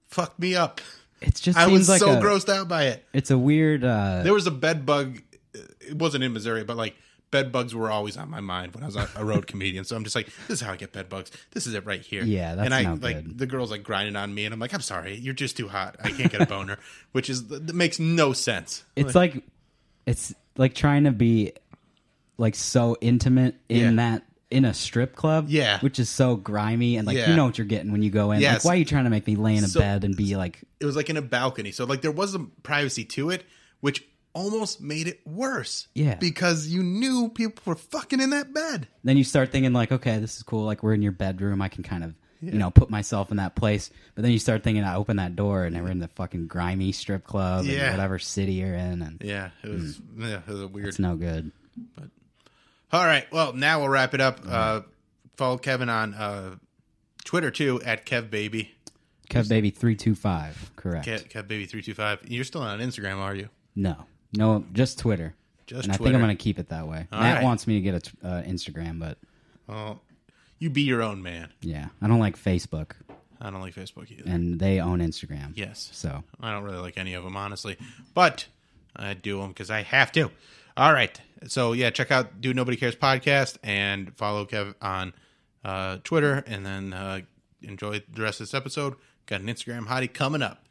fucked me up. It's just I was like so a, grossed out by it. It's a weird... Uh... There was a bed bug. It wasn't in Missouri, but like bed bugs were always on my mind when I was a road comedian. So I'm just like, this is how I get bed bugs. This is it right here. Yeah, that's and I not like good. The girls like grinding on me, and I'm like, I'm sorry, you're just too hot. I can't get a boner, which is that makes no sense. It's like, like, it's like trying to be like so intimate in yeah. that in a strip club, yeah, which is so grimy and like yeah. you know what you're getting when you go in. Yes. Like, why are you trying to make me lay in a so, bed and be like? It was like in a balcony, so like there was a privacy to it, which. Almost made it worse. Yeah. Because you knew people were fucking in that bed. Then you start thinking like, okay, this is cool. Like we're in your bedroom. I can kind of yeah. you know, put myself in that place. But then you start thinking, I open that door and we're in the fucking grimy strip club yeah. and whatever city you're in. And yeah, it was mm, yeah, it was weird. It's no good. But all right, well, now we'll wrap it up. Uh, follow Kevin on uh, Twitter too at KevBaby. KevBaby three two five, correct. KevBaby three two five. You're still not on Instagram, are you? No, no, just Twitter. Just and Twitter. I think I'm going to keep it that way. All Matt right. wants me to get an uh, Instagram, but well, you be your own man. Yeah, I don't like Facebook. I don't like Facebook either. And they own Instagram. Yes. So I don't really like any of them, honestly. But I do them because I have to. All right. So, yeah, check out Dude Nobody Cares podcast and follow Kev on uh, Twitter. And then uh, enjoy the rest of this episode. Got an Instagram hottie coming up.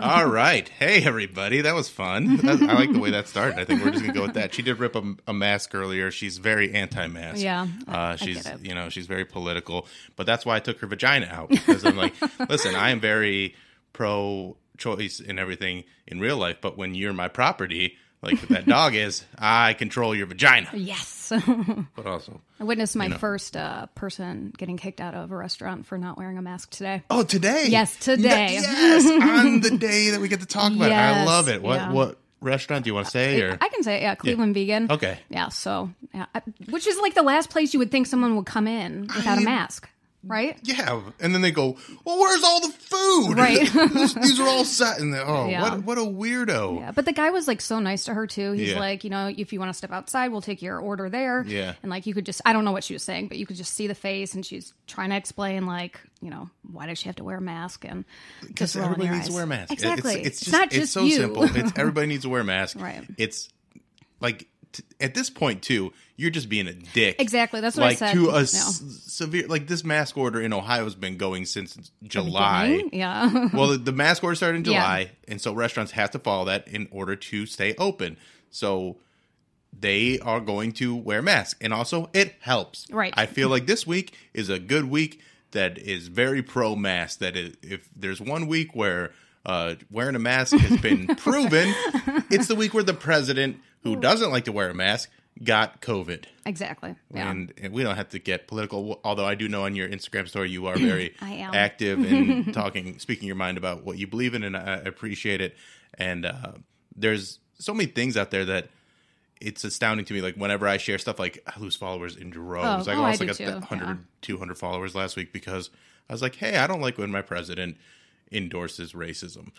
All right. Hey, everybody. That was fun. That, I like the way that started. I think we're just going to go with that. She did rip a, a mask earlier. She's very anti-mask. Yeah. I, uh, she's, you know, she's very political. But that's why I took her vagina out. Because I'm like, listen, I am very pro-choice and everything in real life. But when you're my property, like that dog is, I control your vagina. Yes. But also, I witnessed my you know. first uh, person getting kicked out of a restaurant for not wearing a mask today. Oh, today? Yes, today. Th- yes, on the day that we get to talk about yes. it. I love it. What yeah. what restaurant do you want to say? Or? I can say, yeah, Cleveland yeah. Vegan. Okay. Yeah, so, yeah, I, which is like the last place you would think someone would come in without I... a mask. Right? Yeah. And then they go, well, where's all the food? Right. these, these are all set in there. Oh, yeah. what, what a weirdo. Yeah. But the guy was like so nice to her too. He's yeah. like, you know, if you want to step outside, we'll take your order there. Yeah. And like you could just, I don't know what she was saying, but you could just see the face and she's trying to explain like, you know, why does she have to wear a mask? And because everybody needs eyes. to wear a mask. Exactly. It's, it's, just, it's not just It's so you. simple. It's everybody needs to wear a mask. Right. It's like... At this point, too, you're just being a dick. Exactly. That's what like, I said. To a no. s- severe, like this mask order in Ohio has been going since July. Yeah. Well, the, the mask order started in July, yeah. and so restaurants have to follow that in order to stay open. So they are going to wear masks, and also it helps. Right. I feel like this week is a good week that is very pro-mask. That is, if there's one week where uh, wearing a mask has been proven, it's the week where the president, who doesn't like to wear a mask, got COVID. Exactly. Yeah. And, and we don't have to get political, although I do know on your Instagram story you are very active in talking, speaking your mind about what you believe in, and I appreciate it. And uh, there's so many things out there that it's astounding to me. Like whenever I share stuff, like I lose followers in droves. Oh, like, oh, I also I got one hundred, yeah. two hundred followers last week because I was like, hey, I don't like when my president endorses racism.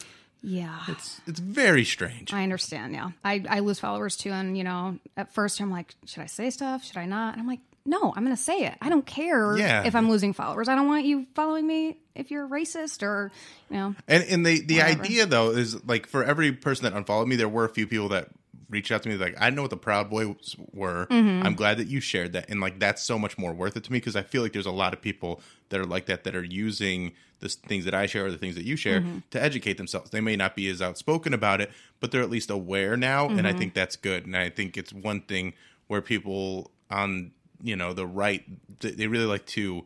Yeah. It's it's very strange. I understand, yeah. I, I lose followers too, and, you know, at first I'm like, should I say stuff? Should I not? And I'm like, no, I'm going to say it. I don't care yeah. if I'm losing followers. I don't want you following me if you're racist or, you know. And and the, the idea, though, is like for every person that unfollowed me, there were a few people that reached out to me like, I know what the Proud Boys were. Mm-hmm. I'm glad that you shared that. And, like, that's so much more worth it to me because I feel like there's a lot of people that are like that that are using – the things that I share or the things that you share mm-hmm. to educate themselves. They may not be as outspoken about it, but they're at least aware now. Mm-hmm. And I think that's good. And I think it's one thing where people on, you know, the right, they really like to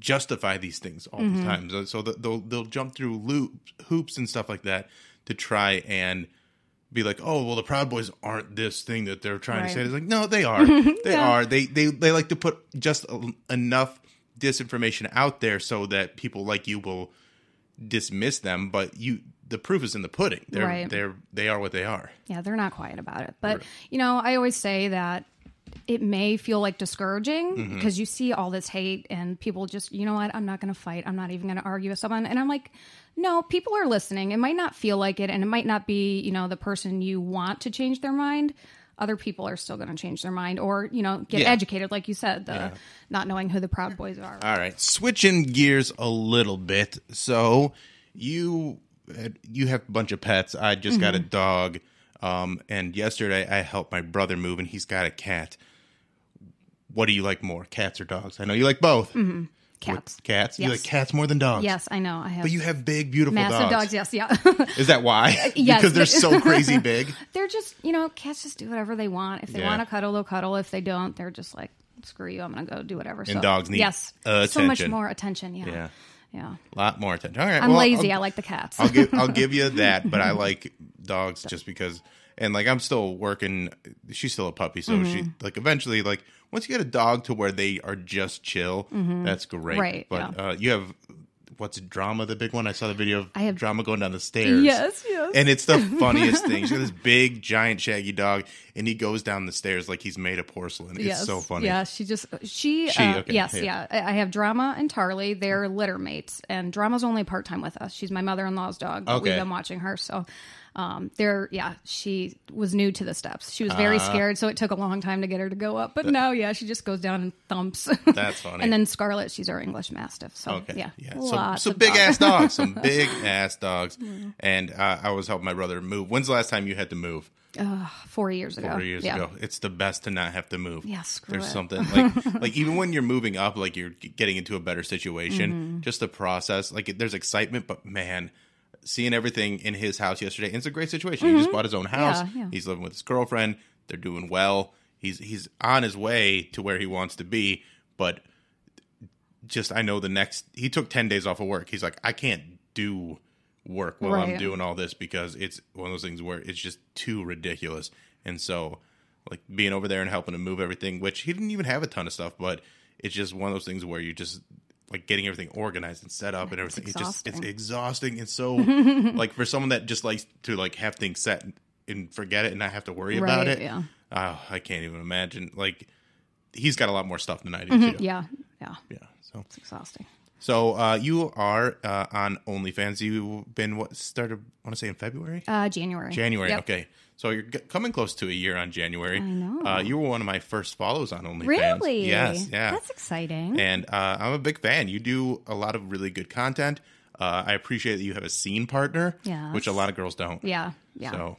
justify these things all mm-hmm. the time. So they'll, they'll jump through loops, hoops and stuff like that to try and be like, oh, well, the Proud Boys aren't this thing that they're trying right. to say. It's like, no, they are. They yeah. are. They, they, they like to put just enough disinformation out there so that people like you will dismiss them, but you the proof is in the pudding. They're right. they're they are what they are. Yeah, they're not quiet about it. But right. you know, I always say that it may feel like discouraging because mm-hmm. you see all this hate and people just, you know what, I'm not gonna fight. I'm not even gonna argue with someone. And I'm like, no, people are listening. It might not feel like it, and it might not be, you know, the person you want to change their mind. Other people are still going to change their mind or, you know, get yeah. educated, like you said, the, yeah. not knowing who the Proud Boys are. All right. Switching gears a little bit. So you you have a bunch of pets. I just mm-hmm. got a dog. Um, and yesterday I helped my brother move, and he's got a cat. What do you like more, cats or dogs? I know you like both. Mm-hmm. Cats. With cats? Yes. You like cats more than dogs? Yes, I know. I have. But you have big, beautiful dogs. Massive dogs, yes, yeah. Is that why? Yes. Because they're so crazy big? They're just, you know, cats just do whatever they want. If they yeah. want to cuddle, they'll cuddle. If they don't, they're just like, screw you, I'm going to go do whatever. And so, dogs need yes, attention. So much more attention, yeah. Yeah. Yeah. A lot more attention. All right. I'm well, lazy. I'll, I like the cats. I'll, give, I'll give you that, but I like dogs just because And like I'm still working. She's still a puppy, so mm-hmm. she like eventually like once you get a dog to where they are just chill, mm-hmm. that's great. Right, but yeah. uh, you have what's Drama, the big one? I saw the video of I have, Drama going down the stairs. Yes, yes. And it's the funniest thing. She's got this big, giant, shaggy dog, and he goes down the stairs like he's made of porcelain. It's yes, so funny. Yeah, she just she. she uh, okay, yes, hey. yeah. I have Drama and Tarly. They're litter mates, and Drama's only part time with us. She's my mother-in-law's dog. But okay. We've been watching her so. Um, there, yeah, she was new to the steps. She was very uh, scared, so it took a long time to get her to go up. But that, no, yeah, she just goes down and thumps. That's funny. And then Scarlett, she's our English Mastiff. So okay. yeah, yeah. Lots some, some of big dogs. ass dogs, some big ass dogs. Yeah. And uh, I was helping my brother move. When's the last time you had to move? Uh, four years ago. Four years yeah. ago. It's the best to not have to move. Yeah, screw There's it. something like, like even when you're moving up, like you're getting into a better situation. Mm-hmm. Just the process, like there's excitement, but man. Seeing everything in his house yesterday, and it's a great situation. Mm-hmm. He just bought his own house. Yeah, yeah. He's living with his girlfriend. They're doing well. He's he's on his way to where he wants to be. But just I know the next he took ten days off of work. He's like, I can't do work while right. I'm doing all this because it's one of those things where it's just too ridiculous. And so like being over there and helping him move everything, which he didn't even have a ton of stuff, but it's just one of those things where you just. Like getting everything organized and set up and everything. It's, it just, it's exhausting. And so like for someone that just likes to like have things set and forget it and not have to worry right, about it. Yeah. Oh, I can't even imagine. Like he's got a lot more stuff than I do. Mm-hmm. Too. Yeah. Yeah. Yeah. So it's exhausting. So uh, you are uh, on OnlyFans. You've been what started, I want to say in February? Uh, January. January. Yep. Okay. So you're g- coming close to a year on January. I know. Uh, you were one of my first follows on OnlyFans. Really? Yes. Yeah. That's exciting. And uh, I'm a big fan. You do a lot of really good content. Uh, I appreciate that you have a scene partner, yes. which a lot of girls don't. Yeah. Yeah. So.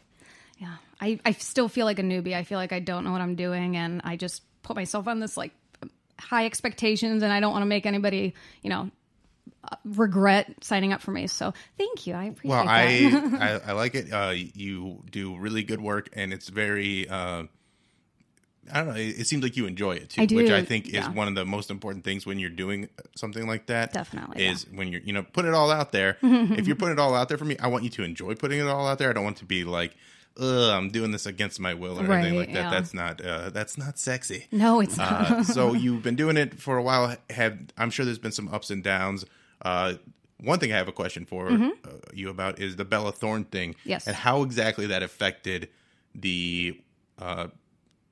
Yeah. I, I still feel like a newbie. I feel like I don't know what I'm doing. And I just put myself on this like high expectations, and I don't want to make anybody, you know, regret signing up for me. So thank you. I appreciate well, that. Well, I, I, I like it. Uh, you do really good work, and it's very, uh, I don't know, it, it seems like you enjoy it, too. I do. Which I think yeah. is one of the most important things when you're doing something like that. Definitely. Is yeah. when you're, you know, put it all out there. If you're putting it all out there for me, I want you to enjoy putting it all out there. I don't want to be like, ugh, I'm doing this against my will or right, anything like that. Yeah. That's not uh, that's not sexy. No, it's not. Uh, so you've been doing it for a while. Have I'm sure there's been some ups and downs. Uh, one thing I have a question for mm-hmm. uh, you about is the Bella Thorne thing. Yes. And how exactly that affected the uh,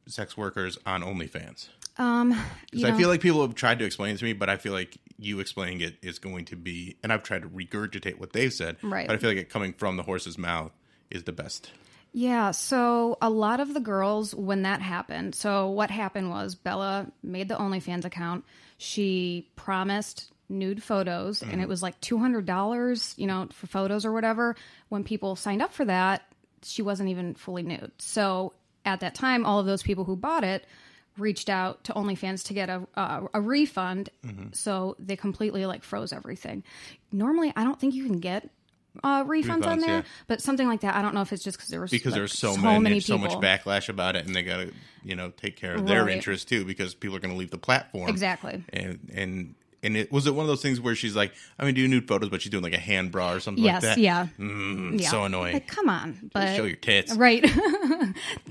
sex workers on OnlyFans. Um, Because I know. feel like people have tried to explain it to me, but I feel like you explaining it is going to be, and I've tried to regurgitate what they've said, right. but I feel like it coming from the horse's mouth is the best. Yeah, so a lot of the girls, when that happened, so what happened was Bella made the OnlyFans account. She promised nude photos, mm-hmm. and it was like two hundred dollars, you know, for photos or whatever. When people signed up for that, she wasn't even fully nude. So at that time, all of those people who bought it reached out to OnlyFans to get a uh, a refund, mm-hmm. so they completely, like, froze everything. Normally, I don't think you can get Uh, refunds, refunds on there, yeah. but something like that. I don't know if it's just because there was because like, there's so, so many, many people. so much backlash about it, and they got to you know take care of right. their interests too, because people are going to leave the platform. Exactly. And and and it was it one of those things where she's like, I mean, do nude photos, but she's doing like a hand bra or something yes, like that. Yes, yeah. Mm, yeah. So annoying. Like, come on, but just show your tits, right?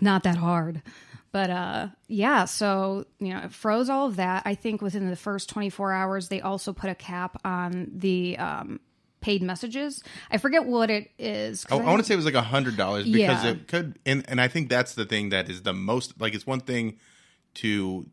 Not that hard, but uh, yeah. So you know, it froze all of that. I think within the first twenty-four hours, they also put a cap on the. Um, paid messages. I forget what it is. Oh, I, I want to say it was like one hundred dollars because yeah. it could, and, and I think that's the thing that is the most, like it's one thing to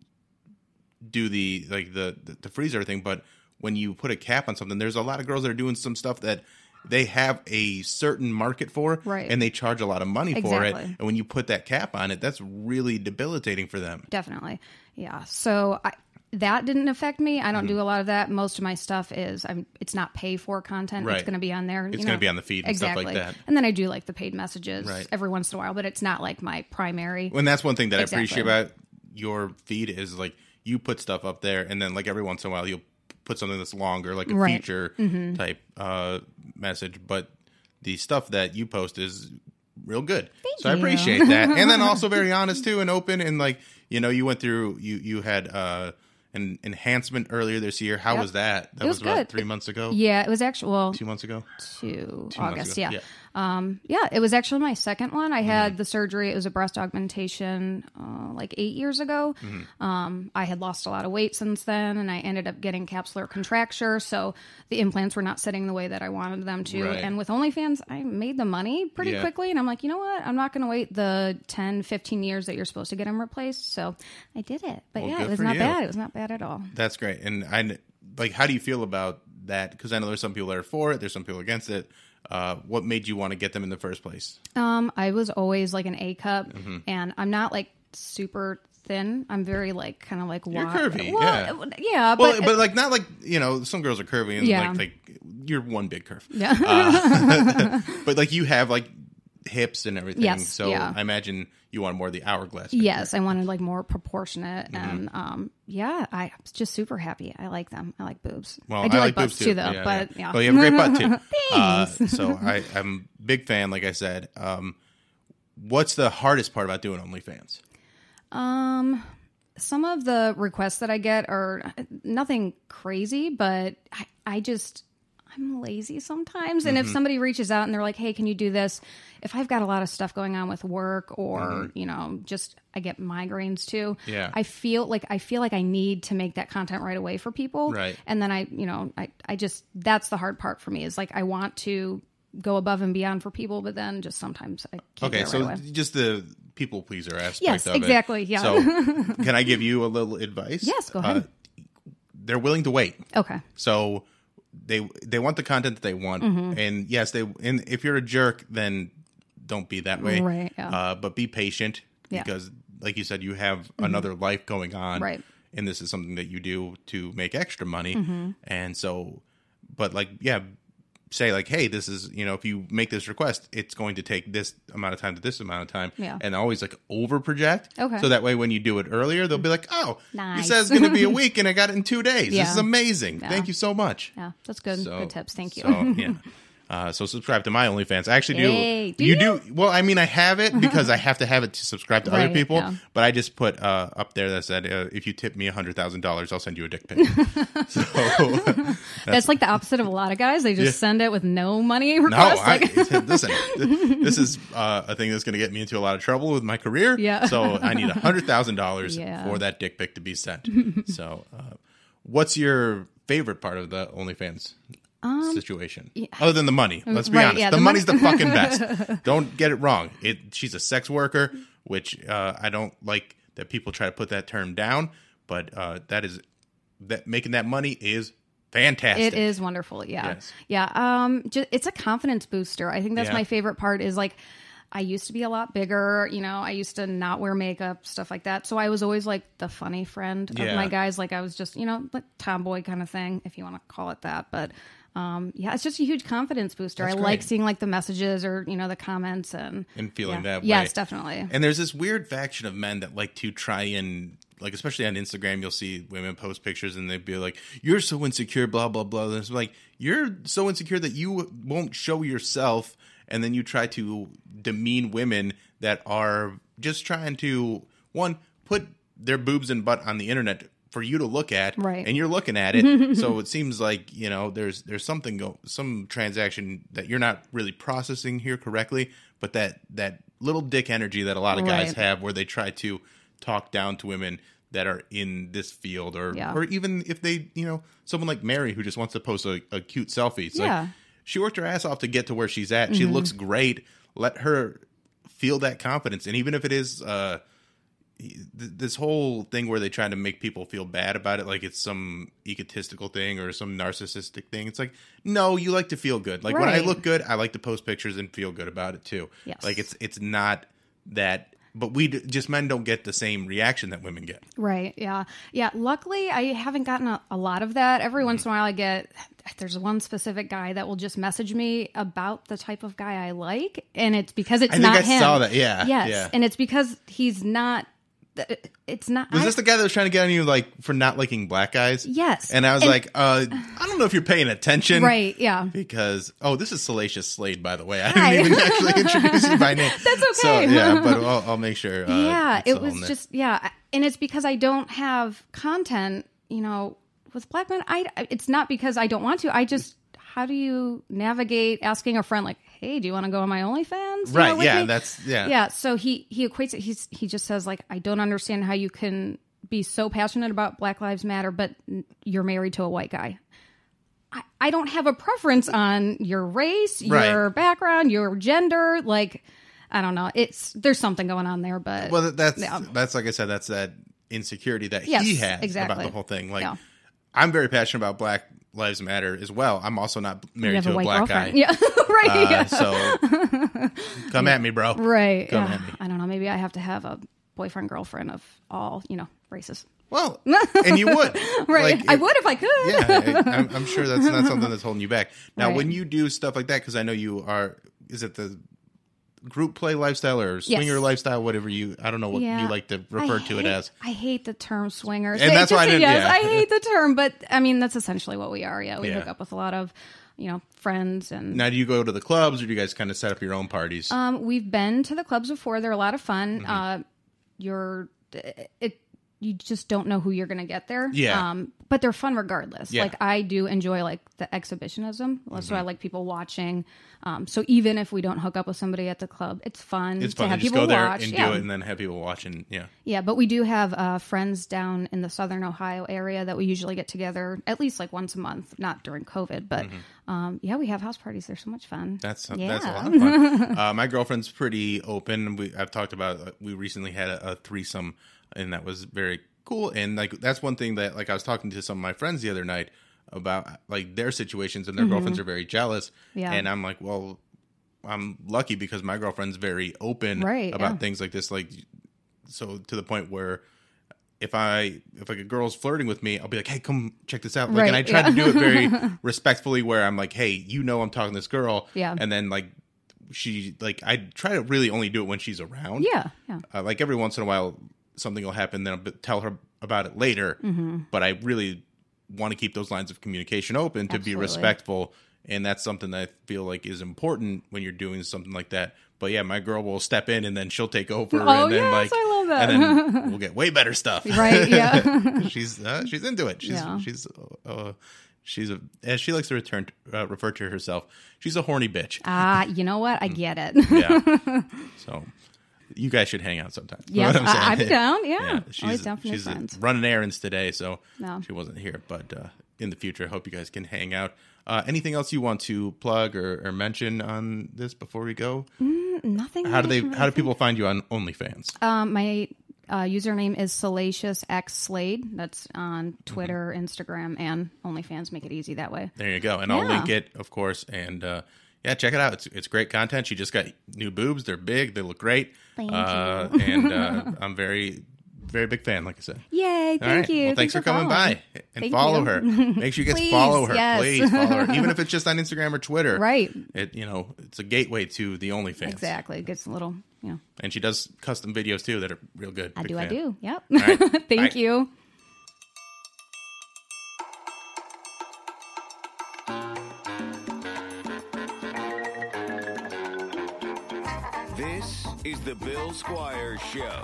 do the, like the, the, the freezer thing, but when you put a cap on something, there's a lot of girls that are doing some stuff that they have a certain market for right. and they charge a lot of money exactly. for it. And when you put that cap on it, that's really debilitating for them. Definitely. Yeah. So I, That didn't affect me. I don't mm-hmm. do a lot of that. Most of my stuff is I'm. It's not pay for content. Right. It's going to be on there. It's going to be on the feed and exactly. stuff like that. And then I do like the paid messages right. every once in a while, but it's not like my primary. And that's one thing that exactly. I appreciate about your feed is like you put stuff up there, and then like every once in a while you'll put something that's longer, like a right. feature mm-hmm. type uh, message. But the stuff that you post is real good. Thank so you. I appreciate that, and then also very honest too and open and like you know you went through you you had. Uh, An enhancement earlier this year. How yep. was that? That it was, was about three months ago. Yeah, it was actually well, two months ago. Two, two August, ago. yeah. yeah. Um, yeah, it was actually my second one. I had mm-hmm. the surgery. It was a breast augmentation uh, like eight years ago. Mm-hmm. Um, I had lost a lot of weight since then, and I ended up getting capsular contracture. So the implants were not sitting the way that I wanted them to. Right. And with OnlyFans, I made the money pretty yeah. quickly. And I'm like, you know what? I'm not going to wait the ten, fifteen years that you're supposed to get them replaced. So I did it. But well, yeah, it was not you. bad. It was not bad at all. That's great. And I, like, how do you feel about that? Because I know there's some people that are for it. There's some people against it. Uh, what made you want to get them in the first place? Um, I was always like an A cup, mm-hmm. and I'm not like super thin. I'm very like kind of like wide. You're curvy, well, yeah, yeah, well, but, but it, like not like you know some girls are curvy and yeah. like like you're one big curve, yeah. Uh, but like you have like hips and everything, yes, so yeah. I imagine you want more of the hourglass. Picture. Yes, I wanted like more proportionate, mm-hmm. and um, yeah, I'm just super happy. I like them. I like boobs. Well, I do I like, like boobs too, too though. Yeah, but yeah, yeah. Well, you have a great butt too. Thanks. Uh, so I, I'm a big fan. Like I said, um, what's the hardest part about doing OnlyFans? Um. Some of the requests that I get are nothing crazy, but I, I just. I'm lazy sometimes. And mm-hmm. if somebody reaches out and they're like, hey, can you do this? If I've got a lot of stuff going on with work or, mm-hmm. you know, just I get migraines too. Yeah. I feel like I feel like I need to make that content right away for people. Right. And then I, you know, I, I just that's the hard part for me is like I want to go above and beyond for people. But then just sometimes I can't. Okay. Right so away. Just the people pleaser aspect. Yes, of exactly. It. Yeah. So can I give you a little advice? Yes. Go ahead. Uh, they're willing to wait. Okay. So. They they want the content that they want, mm-hmm. and yes, they. And if you're a jerk, then don't be that way. Right. Yeah. Uh, but be patient yeah. because, like you said, you have mm-hmm. another life going on, right? And this is something that you do to make extra money, mm-hmm. and so. But like, yeah, say like, hey, this is you know, if you make this request, it's going to take this amount of time to this amount of time, yeah. And always like over project, okay. So that way, when you do it earlier, they'll be like, oh, nice. You said it's going to be a week, and I got it in two days. Yeah. This is amazing. Yeah. Thank you so much. Yeah, that's good. So, good tips. Thank you. So, yeah. Uh, so subscribe to my OnlyFans. I actually do. Hey, do you, you do? Well, I mean, I have it because I have to have it to subscribe to right, other people. Yeah. But I just put uh, up there that said, uh, if you tip me one hundred thousand dollars, I'll send you a dick pic. So that's, that's like the opposite of a lot of guys. They just yeah. send it with no money request. No, like. I, listen, this is uh, a thing that's going to get me into a lot of trouble with my career. Yeah. So I need one hundred thousand dollars yeah. for that dick pic to be sent. So uh, what's your favorite part of the OnlyFans? Um, situation yeah. other than the money, let's be right, honest yeah, the, the money's money. The fucking best, don't get it wrong. It she's a sex worker, which uh I don't like that people try to put that term down, but uh that is that making that money is fantastic. It is wonderful. Yeah. Yes. Yeah. Um just, it's a confidence booster. I think that's yeah. my favorite part is like I used to be a lot bigger, you know, I used to not wear makeup, stuff like that. So I was always like the funny friend of yeah. my guys. Like I was just, you know, like tomboy kind of thing, if you want to call it that. But um, yeah, it's just a huge confidence booster. That's I great. Like seeing like the messages or, you know, the comments and. And feeling yeah. that way. Yes, definitely. And there's this weird faction of men that like to try and. Like, especially on Instagram, you'll see women post pictures and they'd be like, you're so insecure, blah, blah, blah. And it's like, you're so insecure that you won't show yourself. And then you try to demean women that are just trying to, one, put their boobs and butt on the internet for you to look at. Right. And you're looking at it. So it seems like, you know, there's there's something, go, some transaction that you're not really processing here correctly. But that, that little dick energy that a lot of right. guys have where they try to talk down to women that are in this field or yeah. or even if they, you know, someone like Mary who just wants to post a, a cute selfie. It's yeah. like, she worked her ass off to get to where she's at. Mm-hmm. She looks great. Let her feel that confidence. And even if it is uh, th- this whole thing where they try to make people feel bad about it, like it's some egotistical thing or some narcissistic thing, it's like, no, you like to feel good. Like right. when I look good, I like to post pictures and feel good about it too. Yes. Like it's it's not that. But we d- just men don't get the same reaction that women get. Right. Yeah. Yeah. Luckily, I haven't gotten a, a lot of that. Every once in a while, I get there's one specific guy that will just message me about the type of guy I like. And it's because it's I not him. I think I him. saw that. Yeah. Yes. Yeah. And it's because he's not. It's not. Was I, this the guy that was trying to get on you, like for not liking black guys? Yes. And I was and, like, uh, I don't know if you're paying attention, right? Yeah. Because oh, this is Salacious Slade, by the way. I Hi. didn't even actually introduce you by name. That's okay. So yeah, but I'll, I'll make sure. Uh, yeah, it was just yeah, and it's because I don't have content, you know, with black men. I it's not because I don't want to. I just how do you navigate asking a friend like. hey, do you want to go on my OnlyFans? Right, you know, yeah, me? that's, yeah. Yeah, so he, he equates it, he's, he just says, like, I don't understand how you can be so passionate about Black Lives Matter, but you're married to a white guy. I, I don't have a preference on your race, right. your background, your gender, like... I don't know. It's there's something going on there, but well, that's yeah. that's like I said, that's that insecurity that yes, he has exactly. about the whole thing. Like, yeah. I'm very passionate about Black Lives Matter as well. I'm also not married to a, a black girlfriend. guy. Yeah, right. Uh, yeah. So come at me, bro. Right. Come yeah. at me. I don't know. Maybe I have to have a boyfriend girlfriend of all you know races. Well, and you would. Right. Like, I if, would if I could. Yeah, I, I'm, I'm sure that's not something that's holding you back. Now, right. when you do stuff like that, because I know you are. Is it the group play lifestyle or swinger yes. lifestyle, whatever you, I don't know what yeah. you like to refer hate, to it as. I hate the term swingers. And that's why I didn't, yes, yeah. I hate the term, but I mean, that's essentially what we are. Yeah. We yeah. hook up with a lot of, you know, friends. And now, do you go to the clubs or do you guys kind of set up your own parties? Um, we've been to the clubs before. They're a lot of fun. Mm-hmm. Uh, you're, it, you just don't know who you're going to get there. Yeah. Um, but they're fun regardless. Yeah. Like, I do enjoy, like, the exhibitionism. Mm-hmm. So I like people watching. Um, so even if we don't hook up with somebody at the club, it's fun it's to fun. have people watch. It's fun to go there and yeah. do it and then have people watching. Yeah. Yeah, but we do have uh, friends down in the southern Ohio area that we usually get together at least, like, once a month. Not during COVID, but, mm-hmm. um, yeah, we have house parties. They're so much fun. That's, yeah. that's a lot of fun. uh, my girlfriend's pretty open. We, I've talked about uh, we recently had a, a threesome. And that was very cool. And, like, that's one thing that, like, I was talking to some of my friends the other night about, like, their situations, and their mm-hmm. girlfriends are very jealous. Yeah. And I'm like, well, I'm lucky because my girlfriend's very open right, about yeah. things like this. Like, so to the point where if I, if, like, a girl's flirting with me, I'll be like, hey, come check this out. Like, right, and I try yeah. to do it very respectfully where I'm like, hey, you know I'm talking to this girl. Yeah. And then, like, she, like, I try to really only do it when she's around. Yeah. yeah. Uh, like, every once in a while, something will happen, then I'll tell her about it later. Mm-hmm. But I really want to keep those lines of communication open to Absolutely. be respectful. And that's something that I feel like is important when you're doing something like that. But yeah, my girl will step in and then she'll take over. Oh, and then, yes, like, I love that. And then we'll get way better stuff. Right, yeah. she's uh, she's into it. She's, yeah. she's, uh, she's a, as she likes to return to, uh, refer to herself, she's a horny bitch. Ah, uh, you know what? I get it. yeah. So... You guys should hang out sometime. Yeah, I'm, I'm down. Yeah, yeah she's, always down for new friends. She's running errands today, so no. she wasn't here. But uh, in the future, I hope you guys can hang out. Uh, anything else you want to plug or, or mention on this before we go? Mm, nothing. How do they? Really how do people think. find you on OnlyFans? Um, my uh, username is Salacious X Slade. That's on Twitter, mm-hmm. Instagram, and OnlyFans. Make it easy that way. There you go, and yeah. I'll link it, of course, and. Uh, Yeah, check it out. It's it's great content. She just got new boobs. They're big. They look great. Thank uh, you. And uh, I'm very, very big fan, like I said. Yay, thank All right. you. Well, thanks, thanks for, for coming by. And thank follow you. her. Make sure you guys follow her. Yes. Please follow her. Even if it's just on Instagram or Twitter. Right. It You know, it's a gateway to the OnlyFans. Exactly. It gets a little, you know. And she does custom videos, too, that are real good. I big do, fan. I do. Yep. All right. thank Bye. you. Is the Bill Squire Show.